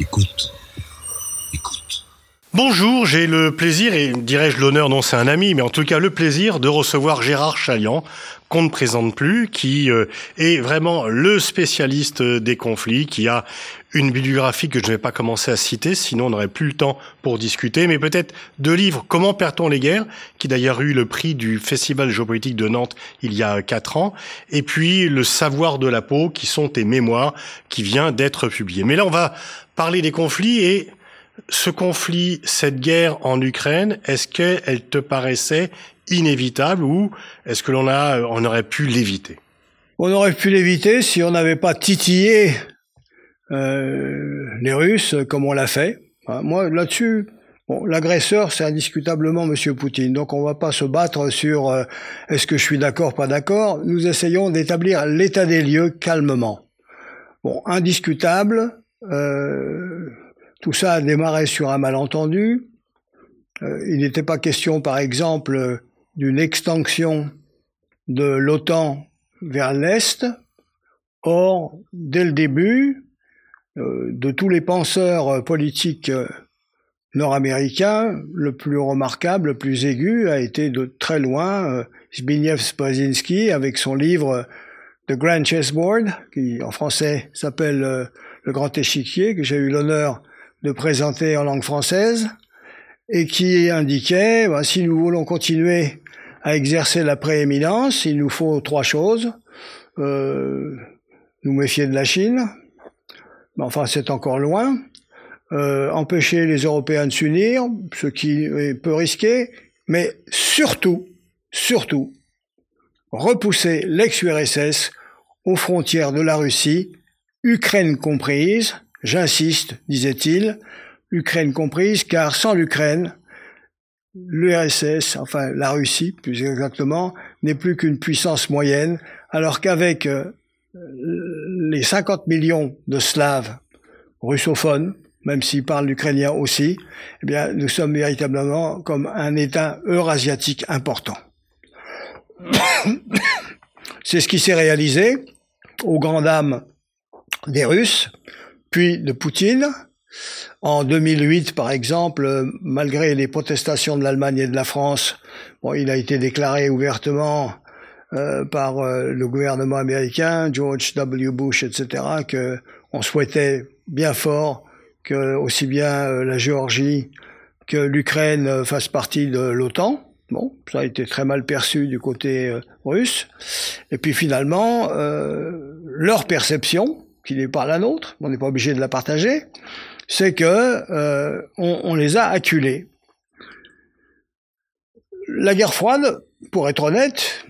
Écoute. Bonjour, j'ai le plaisir, et dirais-je l'honneur, non c'est un ami, mais en tout cas le plaisir de recevoir Gérard Chaliand, qu'on ne présente plus, qui est vraiment le spécialiste des conflits, qui a une bibliographie que je ne vais pas commencer à citer, sinon on n'aurait plus le temps pour discuter, mais peut-être deux livres, Comment perd-on les guerres, qui d'ailleurs eu le prix du Festival géopolitique de Nantes il y a 4 ans, et puis Le savoir de la peau, qui sont tes mémoires, qui vient d'être publié. Mais là, on va parler des conflits, et ce conflit, cette guerre en Ukraine, est-ce qu'elle te paraissait inévitable ou est-ce que on aurait pu l'éviter? On aurait pu l'éviter si on n'avait pas titillé les Russes comme on l'a fait. Enfin, moi, là-dessus, l'agresseur, c'est indiscutablement M. Poutine. Donc, on ne va pas se battre sur est-ce que je suis d'accord, pas d'accord. Nous essayons d'établir l'état des lieux calmement. Indiscutable. Tout ça a démarré sur un malentendu. Il n'était pas question, par exemple, d'une extension de l'OTAN vers l'Est. Or, dès le début, de tous les penseurs politiques nord-américains, le plus remarquable, le plus aigu, a été de très loin Zbigniew Brzezinski, avec son livre The Grand Chessboard, qui en français s'appelle Le Grand Échiquier, que j'ai eu l'honneur de présenter en langue française, et qui indiquait, si nous voulons continuer à exercer la prééminence, il nous faut 3 choses. Nous méfier de la Chine, mais enfin c'est encore loin, empêcher les Européens de s'unir, ce qui est peu risqué, mais surtout, repousser l'ex-URSS aux frontières de la Russie, Ukraine comprise. J'insiste, disait-il, Ukraine comprise, car sans l'Ukraine, l'URSS, enfin la Russie plus exactement, n'est plus qu'une puissance moyenne, alors qu'avec les 50 millions de Slaves russophones, même s'ils parlent l'ukrainien aussi, eh bien nous sommes véritablement comme un État eurasiatique important. C'est ce qui s'est réalisé aux grandes dames des Russes, puis de Poutine. En 2008, par exemple, malgré les protestations de l'Allemagne et de la France, il a été déclaré ouvertement par le gouvernement américain, George W. Bush, etc., qu'on souhaitait bien fort que aussi bien la Géorgie que l'Ukraine fassent partie de l'OTAN. Ça a été très mal perçu du côté russe. Et puis finalement, leur perception, qui n'est pas la nôtre, on n'est pas obligé de la partager, c'est que on les a acculés. La guerre froide, pour être honnête,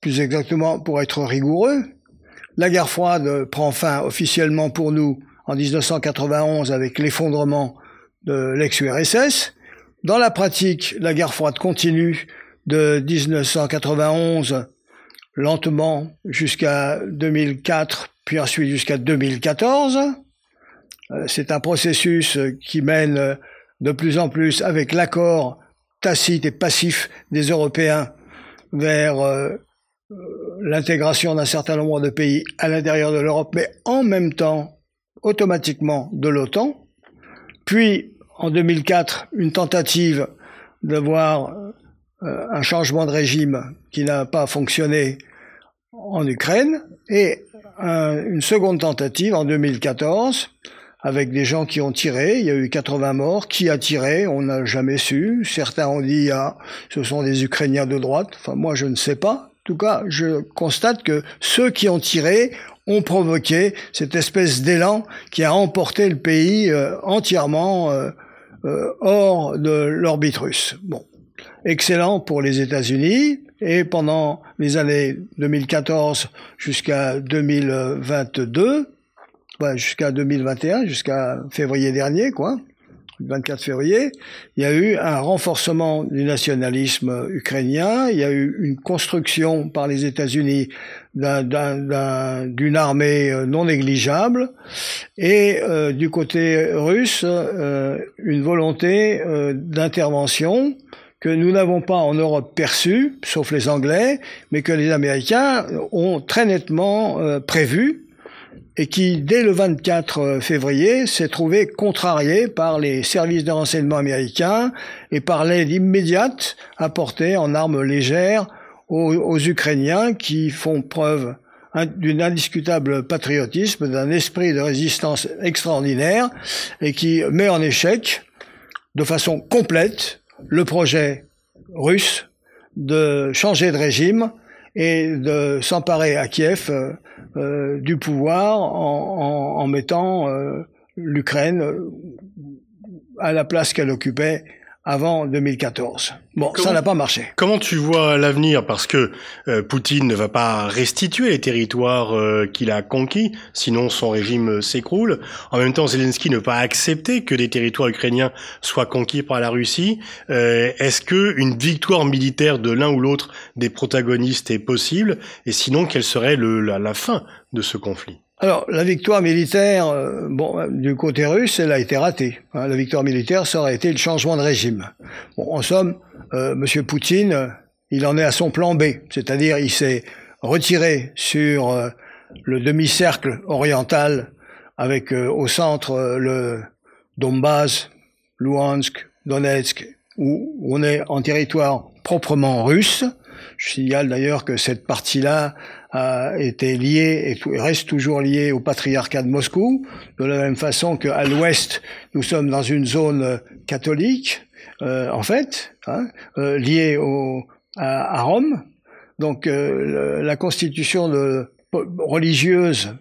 plus exactement pour être rigoureux, la guerre froide prend fin officiellement pour nous en 1991 avec l'effondrement de l'ex-URSS. Dans la pratique, la guerre froide continue de 1991 lentement jusqu'à 2004, puis ensuite jusqu'à 2014. C'est un processus qui mène de plus en plus avec l'accord tacite et passif des Européens vers l'intégration d'un certain nombre de pays à l'intérieur de l'Europe, mais en même temps, automatiquement, de l'OTAN. Puis, en 2004, une tentative d'avoir un changement de régime qui n'a pas fonctionné en Ukraine, et une seconde tentative en 2014 avec des gens qui ont tiré. Il y a eu 80 morts. Qui a tiré? On n'a jamais su. Certains ont dit ce sont des Ukrainiens de droite. Enfin, moi, je ne sais pas. En tout cas, je constate que ceux qui ont tiré ont provoqué cette espèce d'élan qui a emporté le pays entièrement hors de l'orbite russe. Excellent pour les États-Unis. Et pendant les années 2014 jusqu'à 2022, jusqu'à 2021, jusqu'à février dernier, le 24 février, il y a eu un renforcement du nationalisme ukrainien, il y a eu une construction par les États-Unis d'une armée non négligeable, et du côté russe, une volonté d'intervention que nous n'avons pas en Europe perçu, sauf les Anglais, mais que les Américains ont très nettement prévu, et qui, dès le 24 février, s'est trouvé contrarié par les services de renseignement américains et par l'aide immédiate apportée en armes légères aux Ukrainiens qui font preuve d'un indiscutable patriotisme, d'un esprit de résistance extraordinaire et qui met en échec de façon complète le projet russe de changer de régime et de s'emparer à Kiev du pouvoir en mettant l'Ukraine à la place qu'elle occupait avant 2014. Bon, ça n'a pas marché. Comment tu vois l'avenir? Parce que Poutine ne va pas restituer les territoires qu'il a conquis, sinon son régime s'écroule. En même temps, Zelensky ne va pas accepter que des territoires ukrainiens soient conquis par la Russie. Est-ce que une victoire militaire de l'un ou l'autre des protagonistes est possible? Et sinon, quelle serait la fin de ce conflit? Alors, la victoire militaire, du côté russe, elle a été ratée. La victoire militaire, ça aurait été le changement de régime. Bon, en somme, M. Poutine, il en est à son plan B. C'est-à-dire, il s'est retiré sur le demi-cercle oriental avec au centre le Donbass, Luhansk, Donetsk, où on est en territoire proprement russe. Je signale d'ailleurs que cette partie-là a été liée et reste toujours liée au patriarcat de Moscou, de la même façon qu'à l'ouest, nous sommes dans une zone catholique, liée à Rome. Donc la constitution religieuse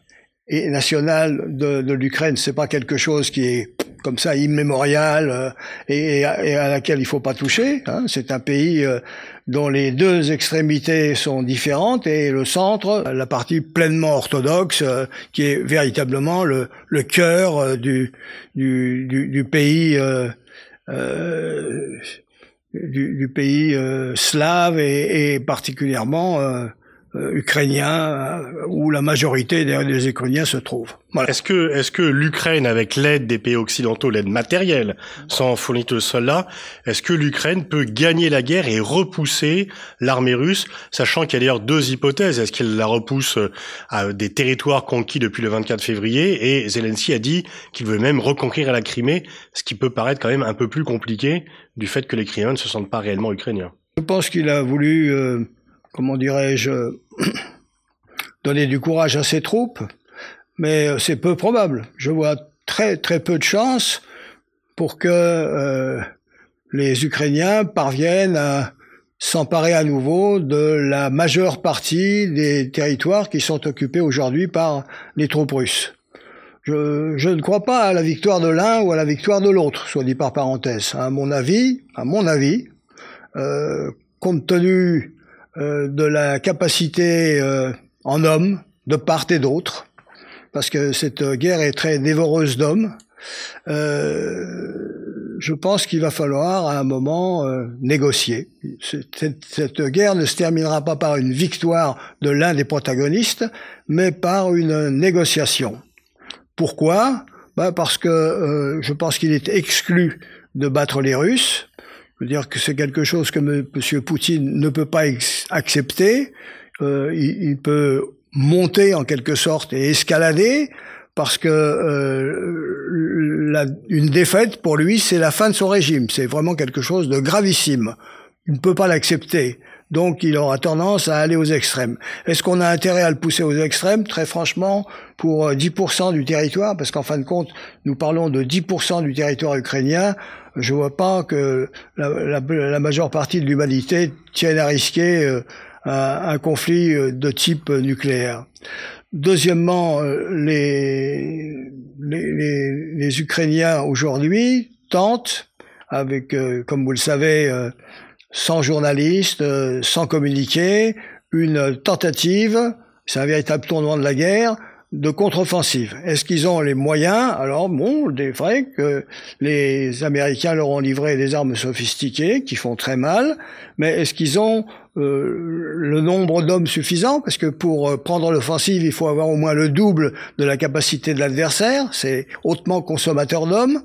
et nationale de l'Ukraine, c'est pas quelque chose qui est comme ça immémorial et à laquelle il faut pas toucher. C'est un pays dont les deux extrémités sont différentes et le centre, la partie pleinement orthodoxe, qui est véritablement le cœur du pays slave et particulièrement ukrainien, où la majorité des Ukrainiens se trouvent. Voilà. Est-ce que l'Ukraine, avec l'aide des pays occidentaux, l'aide matérielle, sans fournir tout cela, est-ce que l'Ukraine peut gagner la guerre et repousser l'armée russe, sachant qu'il y a d'ailleurs deux hypothèses. Est-ce qu'elle la repousse à des territoires conquis depuis le 24 février, et Zelensky a dit qu'il veut même reconquérir la Crimée, ce qui peut paraître quand même un peu plus compliqué du fait que les Criméens ne se sentent pas réellement ukrainiens. Je pense qu'il a voulu... donner du courage à ses troupes, mais c'est peu probable. Je vois très très peu de chances pour que les Ukrainiens parviennent à s'emparer à nouveau de la majeure partie des territoires qui sont occupés aujourd'hui par les troupes russes. Je ne crois pas à la victoire de l'un ou à la victoire de l'autre, soit dit par parenthèse. À mon avis, compte tenu de la capacité en hommes de part et d'autre, parce que cette guerre est très dévoreuse d'hommes. Je pense qu'il va falloir à un moment négocier. Cette guerre ne se terminera pas par une victoire de l'un des protagonistes, mais par une négociation. Pourquoi ? Parce que je pense qu'il est exclu de battre les Russes. Je veux dire que c'est quelque chose que M. Poutine ne peut pas accepter. Il peut monter en quelque sorte et escalader parce que une défaite pour lui, c'est la fin de son régime. C'est vraiment quelque chose de gravissime. Il ne peut pas l'accepter. Donc il aura tendance à aller aux extrêmes. Est-ce qu'on a intérêt à le pousser aux extrêmes? Très franchement, pour 10% du territoire, parce qu'en fin de compte, nous parlons de 10% du territoire ukrainien, je vois pas que la majeure partie de l'humanité tienne à risquer un conflit de type nucléaire. Deuxièmement, les Ukrainiens aujourd'hui tentent, avec, comme vous le savez, sans journalistes, sans communiquer, une tentative, c'est un véritable tournant de la guerre, de contre-offensive. Est-ce qu'ils ont les moyens? Alors bon, c'est vrai que les Américains leur ont livré des armes sophistiquées qui font très mal, mais est-ce qu'ils ont le nombre d'hommes suffisant? Parce que pour prendre l'offensive, il faut avoir au moins le double de la capacité de l'adversaire, c'est hautement consommateur d'hommes.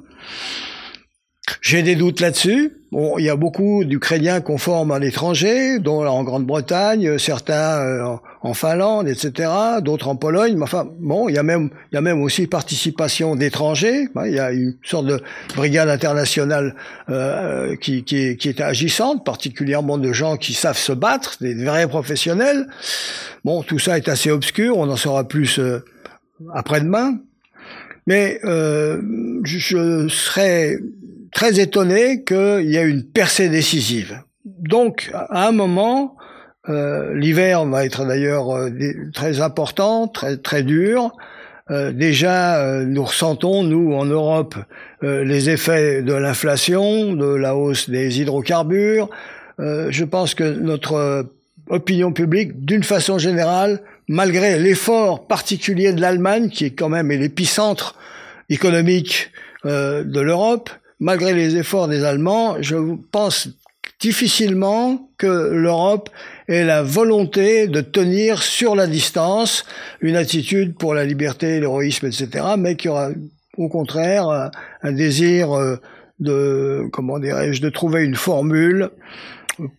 J'ai des doutes là-dessus. Bon, il y a beaucoup d'Ukrainiens qu'on forme à l'étranger, dont en Grande-Bretagne, certains en Finlande, etc., d'autres en Pologne. Mais enfin, bon, il y a même aussi participation d'étrangers. Il y a une sorte de brigade internationale qui est agissante, particulièrement de gens qui savent se battre, des vrais professionnels. Bon, tout ça est assez obscur. On en saura plus après-demain. Mais je serais très étonné qu'il y ait une percée décisive. Donc, à un moment, l'hiver va être d'ailleurs très important, très très dur. Déjà, nous ressentons, nous, en Europe, les effets de l'inflation, de la hausse des hydrocarbures. Je pense que notre opinion publique, d'une façon générale, malgré l'effort particulier de l'Allemagne, qui est quand même l'épicentre économique de l'Europe, malgré les efforts des Allemands, je pense difficilement que l'Europe ait la volonté de tenir sur la distance une attitude pour la liberté, l'héroïsme, etc., mais qu'il y aura au contraire un désir de, comment dirais-je, de trouver une formule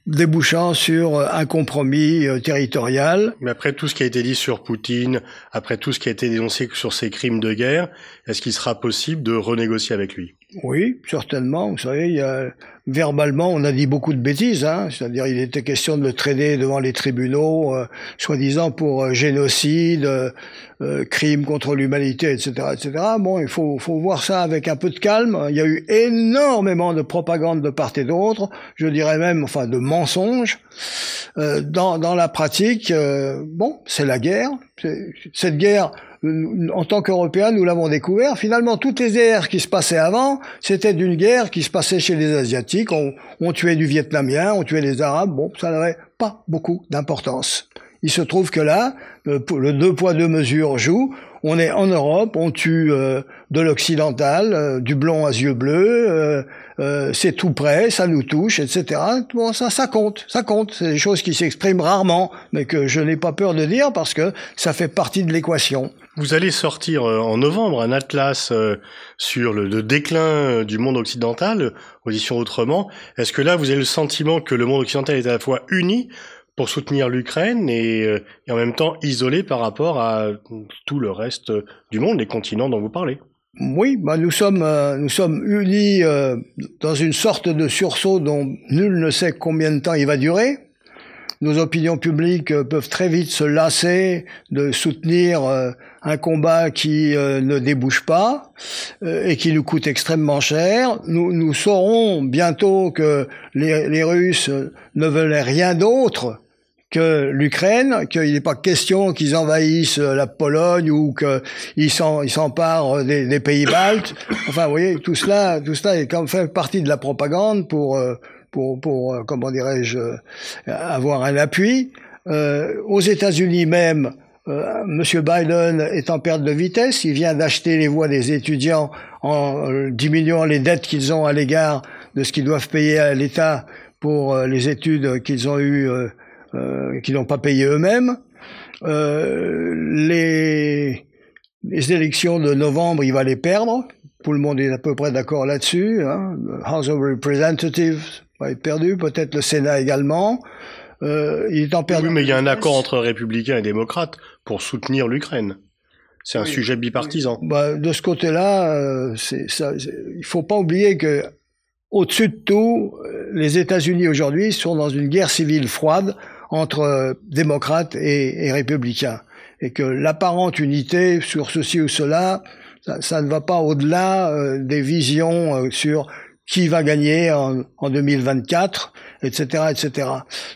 débouchant sur un compromis territorial. Mais après tout ce qui a été dit sur Poutine, après tout ce qui a été dénoncé sur ses crimes de guerre, est-ce qu'il sera possible de renégocier avec lui ? Oui, certainement. Vous savez, verbalement, on a dit beaucoup de bêtises. C'est-à-dire, il était question de le traîner devant les tribunaux, soi-disant pour génocide, crime contre l'humanité, etc., etc. Bon, il faut voir ça avec un peu de calme. Il y a eu énormément de propagande de part et d'autre. Je dirais même, enfin, de mensonges. Dans la pratique, bon, c'est la guerre. Cette guerre, en tant qu'Européens, nous l'avons découvert. Finalement, toutes les guerres qui se passaient avant, c'était d'une guerre qui se passait chez les Asiatiques. On tuait du Vietnamien, on tuait les Arabes. Bon, ça n'avait pas beaucoup d'importance. Il se trouve que là, le deux poids, deux mesures joue. On est en Europe, on tue de l'occidental, du blond à yeux bleus, c'est tout près, ça nous touche, etc. Bon, ça compte. C'est des choses qui s'expriment rarement, mais que je n'ai pas peur de dire parce que ça fait partie de l'équation. Vous allez sortir en novembre un atlas sur le déclin du monde occidental, audition autrement. Est-ce que là, vous avez le sentiment que le monde occidental est à la fois uni pour soutenir l'Ukraine et en même temps isolé par rapport à tout le reste du monde, les continents dont vous parlez? Oui, nous sommes unis dans une sorte de sursaut dont nul ne sait combien de temps il va durer. Nos opinions publiques peuvent très vite se lasser de soutenir un combat qui ne débouche pas et qui nous coûte extrêmement cher. Nous saurons bientôt que les Russes ne veulent rien d'autre que l'Ukraine, qu'il n'est pas question qu'ils envahissent la Pologne ou qu'ils s'emparent des pays baltes. Enfin, vous voyez, tout cela est quand même fait partie de la propagande pour comment dirais-je, avoir un appui. Aux États-Unis même, Monsieur Biden est en perte de vitesse. Il vient d'acheter les voix des étudiants en diminuant les dettes qu'ils ont à l'égard de ce qu'ils doivent payer à l'État pour les études qu'ils ont eues, qu'ils n'ont pas payées eux-mêmes. Les élections de novembre, il va les perdre. Tout le monde est à peu près d'accord là-dessus. House of Representatives va être perdu, peut-être le Sénat également. Il est en perte. Oui, mais il y a un accord entre républicains et démocrates pour soutenir l'Ukraine. C'est un sujet bipartisan. Bah, de ce côté-là, il faut pas oublier que au-dessus de tout, les États-Unis aujourd'hui sont dans une guerre civile froide entre démocrates et républicains, et que l'apparente unité sur ceci ou cela, ça ne va pas au-delà des visions sur qui va gagner en 2024, etc., etc.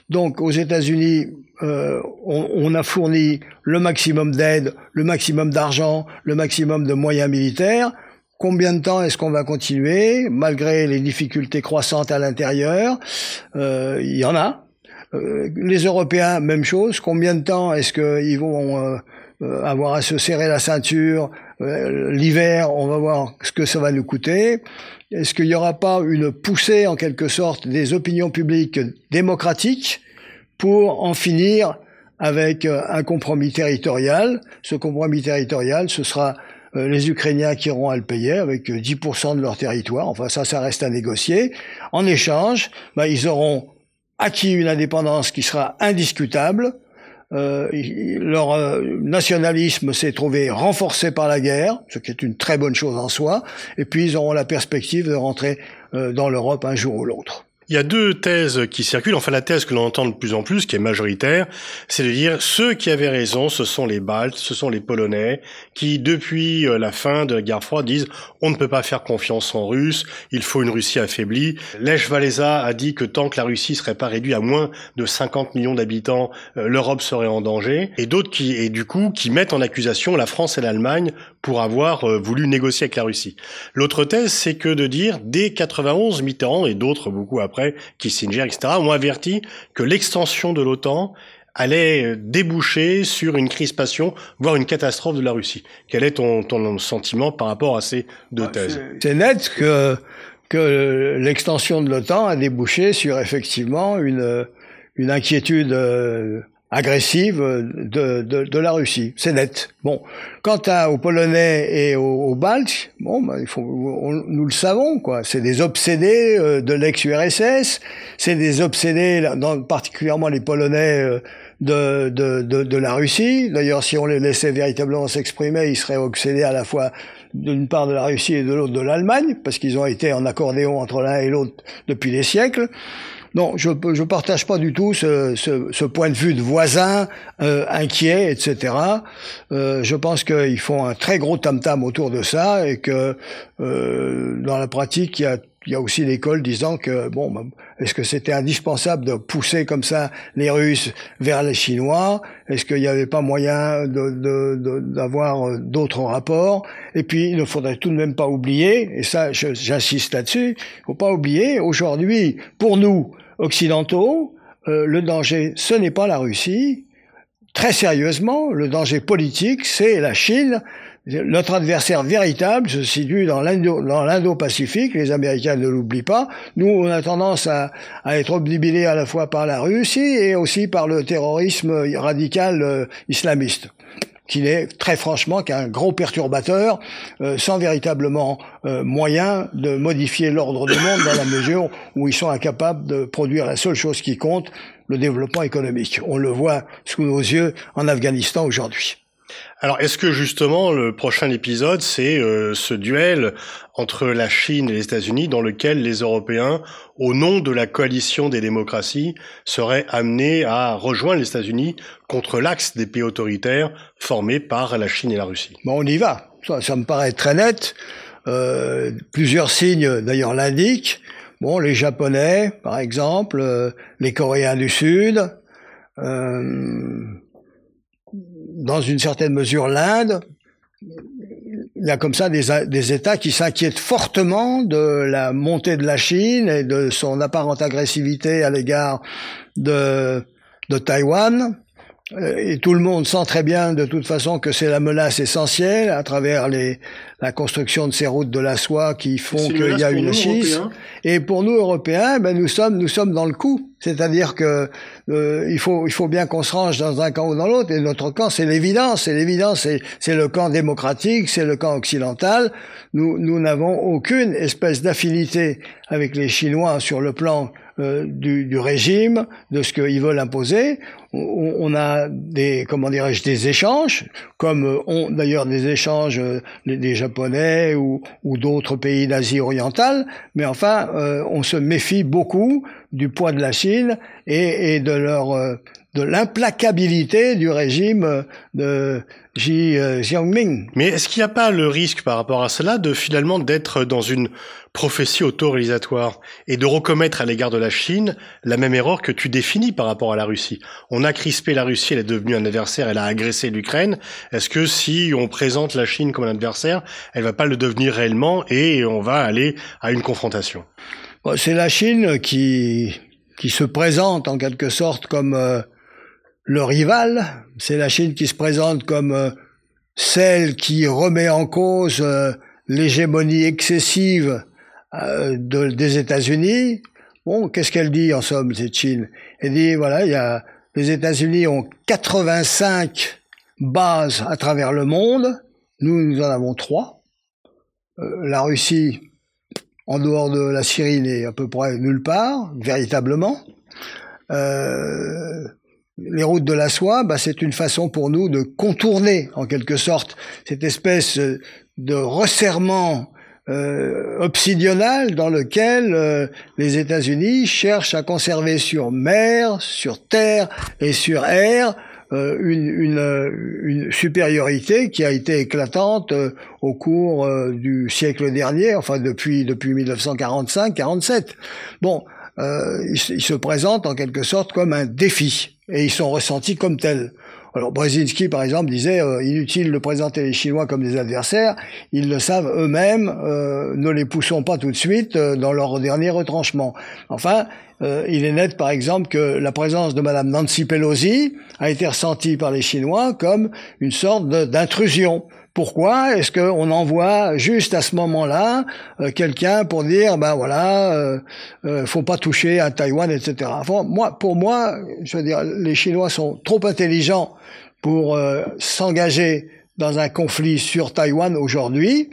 Donc, aux États-Unis, on a fourni le maximum d'aide, le maximum d'argent, le maximum de moyens militaires. Combien de temps est-ce qu'on va continuer, malgré les difficultés croissantes à l'intérieur? Il y en a. Les Européens, même chose. Combien de temps est-ce qu'ils vont avoir à se serrer la ceinture? L'hiver, on va voir ce que ça va nous coûter. Est-ce qu'il n'y aura pas une poussée, en quelque sorte, des opinions publiques démocratiques pour en finir avec un compromis territorial ? Ce compromis territorial, ce sera les Ukrainiens qui auront à le payer avec 10% de leur territoire. Enfin, ça reste à négocier. En échange, ils auront acquis une indépendance qui sera indiscutable. Leur nationalisme s'est trouvé renforcé par la guerre, ce qui est une très bonne chose en soi. Et puis, ils auront la perspective de rentrer dans l'Europe un jour ou l'autre. Il y a deux thèses qui circulent. Enfin, la thèse que l'on entend de plus en plus, qui est majoritaire, c'est de dire ceux qui avaient raison, ce sont les Baltes, ce sont les Polonais, qui, depuis la fin de la guerre froide, disent on ne peut pas faire confiance en Russes, il faut une Russie affaiblie. Lech Walesa a dit que tant que la Russie serait pas réduite à moins de 50 millions d'habitants, l'Europe serait en danger. Et d'autres qui mettent en accusation la France et l'Allemagne pour avoir voulu négocier avec la Russie. L'autre thèse, c'est que de dire dès 91, Mitterrand et d'autres beaucoup après, Kissinger, etc., ont averti que l'extension de l'OTAN allait déboucher sur une crispation, voire une catastrophe de la Russie. Quel est ton sentiment par rapport à ces deux thèses? C'est net que l'extension de l'OTAN a débouché sur effectivement une inquiétude agressive de la Russie. C'est net. Bon. Quant aux Polonais et aux Baltes, nous le savons, quoi. C'est des obsédés de l'ex-URSS. C'est des obsédés, particulièrement les Polonais, de la Russie. D'ailleurs, si on les laissait véritablement s'exprimer, ils seraient obsédés à la fois d'une part de la Russie et de l'autre de l'Allemagne, parce qu'ils ont été en accordéon entre l'un et l'autre depuis des siècles. Non, je partage pas du tout ce point de vue de voisin inquiet, etc. Je pense qu'ils font un très gros tam-tam autour de ça et que dans la pratique, il y a aussi l'école disant que est-ce que c'était indispensable de pousser comme ça les Russes vers les Chinois? Est-ce qu'il n'y avait pas moyen d'avoir d'autres rapports? Et puis, il ne faudrait tout de même pas oublier, et ça, j'insiste là-dessus, il ne faut pas oublier, aujourd'hui, pour nous, occidentaux, le danger, ce n'est pas la Russie. Très sérieusement, le danger politique, c'est la Chine. Notre adversaire véritable se situe dans l'Indo-Pacifique. Les Américains ne l'oublient pas. Nous, on a tendance à être obnubilés à la fois par la Russie et aussi par le terrorisme radical islamiste, qui n'est très franchement qu'un gros perturbateur sans véritablement moyen de modifier l'ordre du monde dans la mesure où ils sont incapables de produire la seule chose qui compte, le développement économique. On le voit sous nos yeux en Afghanistan aujourd'hui. Alors, est-ce que justement le prochain épisode, c'est ce duel entre la Chine et les États-Unis dans lequel les Européens, au nom de la coalition des démocraties, seraient amenés à rejoindre les États-Unis contre l'axe des pays autoritaires formés par la Chine et la Russie? On y va. Ça me paraît très net. Plusieurs signes, d'ailleurs, l'indiquent. Les Japonais, par exemple, les Coréens du Sud... dans une certaine mesure, l'Inde, il y a comme ça des États qui s'inquiètent fortement de la montée de la Chine et de son apparente agressivité à l'égard de Taïwan. Et tout le monde sent très bien de toute façon que c'est la menace essentielle à travers la construction de ces routes de la soie qui font qu'il y a une schiste. Et pour nous Européens, nous sommes dans le coup. C'est-à-dire que il faut bien qu'on se range dans un camp ou dans l'autre. Et notre camp, c'est l'évidence. C'est le camp démocratique, c'est le camp occidental. Nous n'avons aucune espèce d'affinité avec les Chinois sur le plan du régime, de ce qu'ils veulent imposer. On a des échanges, comme ont d'ailleurs des échanges des Japonais ou d'autres pays d'Asie orientale. Mais enfin, on se méfie beaucoup du poids de la Chine et de l'implacabilité du régime de Xi Jinping. Mais est-ce qu'il n'y a pas le risque par rapport à cela de finalement d'être dans une prophétie autoréalisatoire et de recommettre à l'égard de la Chine la même erreur que tu définis par rapport à la Russie? On a crispé la Russie, elle est devenue un adversaire, elle a agressé l'Ukraine. Est-ce que si on présente la Chine comme un adversaire, elle va pas le devenir réellement et on va aller à une confrontation? C'est la Chine qui se présente en quelque sorte comme... le rival, c'est la Chine qui se présente comme celle qui remet en cause l'hégémonie excessive des États-Unis. Qu'est-ce qu'elle dit en somme, cette Chine? Elle dit, voilà, les États-Unis ont 85 bases à travers le monde, Nous, nous en avons 3. La Russie, en dehors de la Syrie, n'est à peu près nulle part, véritablement. Les routes de la soie, bah, c'est une façon pour nous de contourner, en quelque sorte, cette espèce de resserrement obsidional dans lequel les États-Unis cherchent à conserver sur mer, sur terre et sur air une supériorité qui a été éclatante au cours du siècle dernier, enfin depuis 1945-47. Bon, ils se présentent en quelque sorte comme un défi et ils sont ressentis comme tels. Alors Brzezinski, par exemple, disait inutile de présenter les Chinois comme des adversaires, ils le savent eux-mêmes, ne les poussons pas tout de suite dans leur dernier retranchement. Enfin, il est net, par exemple, que la présence de Madame Nancy Pelosi a été ressentie par les Chinois comme une sorte d'intrusion. Pourquoi est-ce qu'on envoie juste à ce moment-là quelqu'un pour dire ben voilà, faut pas toucher à Taïwan, etc. Enfin, pour moi, je veux dire, les Chinois sont trop intelligents pour s'engager dans un conflit sur Taïwan aujourd'hui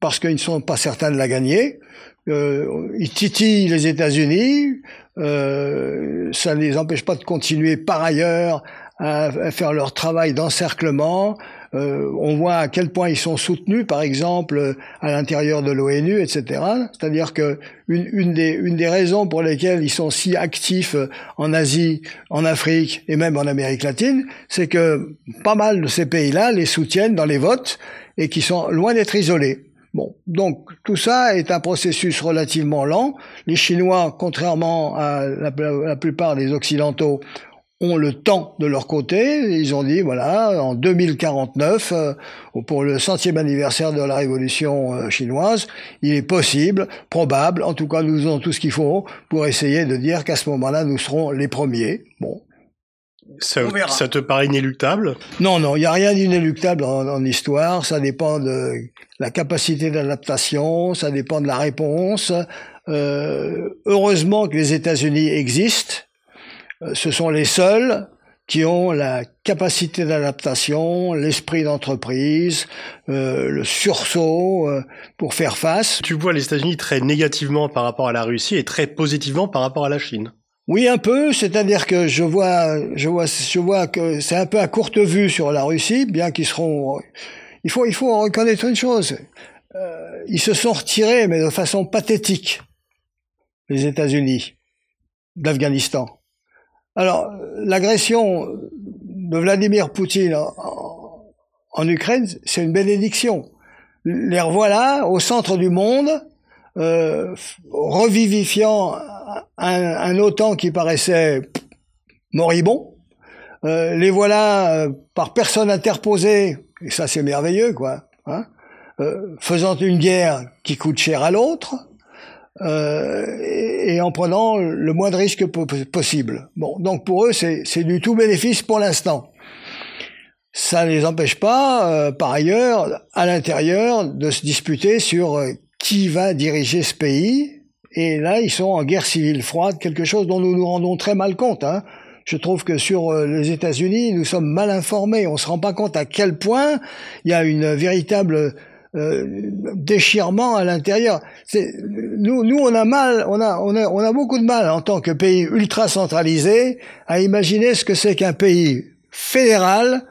parce qu'ils ne sont pas certains de la gagner. Ils titillent les États-Unis, ça ne les empêche pas de continuer par ailleurs à faire leur travail d'encerclement. On voit à quel point ils sont soutenus, par exemple, à l'intérieur de l'ONU, etc. C'est-à-dire que une des raisons pour lesquelles ils sont si actifs en Asie, en Afrique et même en Amérique latine, c'est que pas mal de ces pays-là les soutiennent dans les votes et qui sont loin d'être isolés. Bon, donc tout ça est un processus relativement lent. Les Chinois, contrairement à la plupart des Occidentaux, ont le temps de leur côté. Ils ont dit, voilà, en 2049, pour le 100e anniversaire de la révolution chinoise, il est possible, probable, en tout cas nous avons tout ce qu'il faut pour essayer de dire qu'à ce moment-là, nous serons les premiers. Bon. Ça te paraît inéluctable? Non, il n'y a rien d'inéluctable en histoire. Ça dépend de la capacité d'adaptation, ça dépend de la réponse. Heureusement que les États-Unis existent. Ce sont les seuls qui ont la capacité d'adaptation, l'esprit d'entreprise, le sursaut pour faire face. Tu vois les États-Unis très négativement par rapport à la Russie et très positivement par rapport à la Chine. Oui, un peu, c'est-à-dire que je vois que c'est un peu à courte vue sur la Russie, bien qu'ils seront... Il faut reconnaître une chose, ils se sont retirés, mais de façon pathétique, les États-Unis, d'Afghanistan. Alors, l'agression de Vladimir Poutine en Ukraine, c'est une bénédiction. Les revoilà au centre du monde, revivifiant un OTAN qui paraissait moribond. Les voilà par personne interposée, et ça c'est merveilleux, quoi, hein, faisant une guerre qui coûte cher à l'autre. Et en prenant le moins de risques possible. Bon, donc pour eux, c'est du tout bénéfice pour l'instant. Ça ne les empêche pas, par ailleurs, à l'intérieur, de se disputer sur qui va diriger ce pays. Et là, ils sont en guerre civile froide, quelque chose dont nous nous rendons très mal compte, hein. Je trouve que sur les États-Unis, nous sommes mal informés. On se rend pas compte à quel point il y a une véritable... déchirement à l'intérieur. Nous on a beaucoup de mal en tant que pays ultra centralisé à imaginer ce que c'est qu'un pays fédéral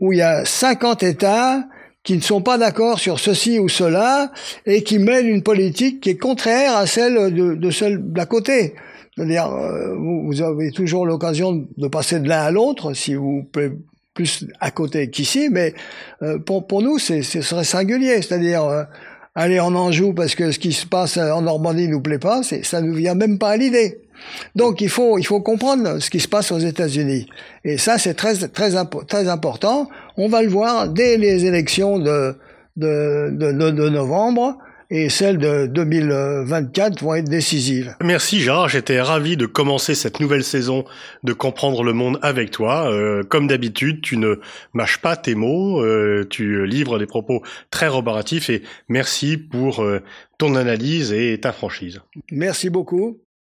où il y a 50 États qui ne sont pas d'accord sur ceci ou cela et qui mènent une politique qui est contraire à celle de celle d'à côté. C'est-à-dire vous avez toujours l'occasion de passer de l'un à l'autre si vous pouvez plus à côté qu'ici, mais pour nous, ce serait singulier. C'est-à-dire, aller en Anjou parce que ce qui se passe en Normandie nous plaît pas, ça ne nous vient même pas à l'idée. Donc, il faut comprendre ce qui se passe aux États-Unis. Et ça, c'est très important. On va le voir dès les élections de novembre. Et celles de 2024 vont être décisives. Merci Gérard, j'étais ravi de commencer cette nouvelle saison de Comprendre le Monde avec toi. Comme d'habitude, tu ne mâches pas tes mots, tu livres des propos très roboratifs et merci pour ton analyse et ta franchise. Merci beaucoup.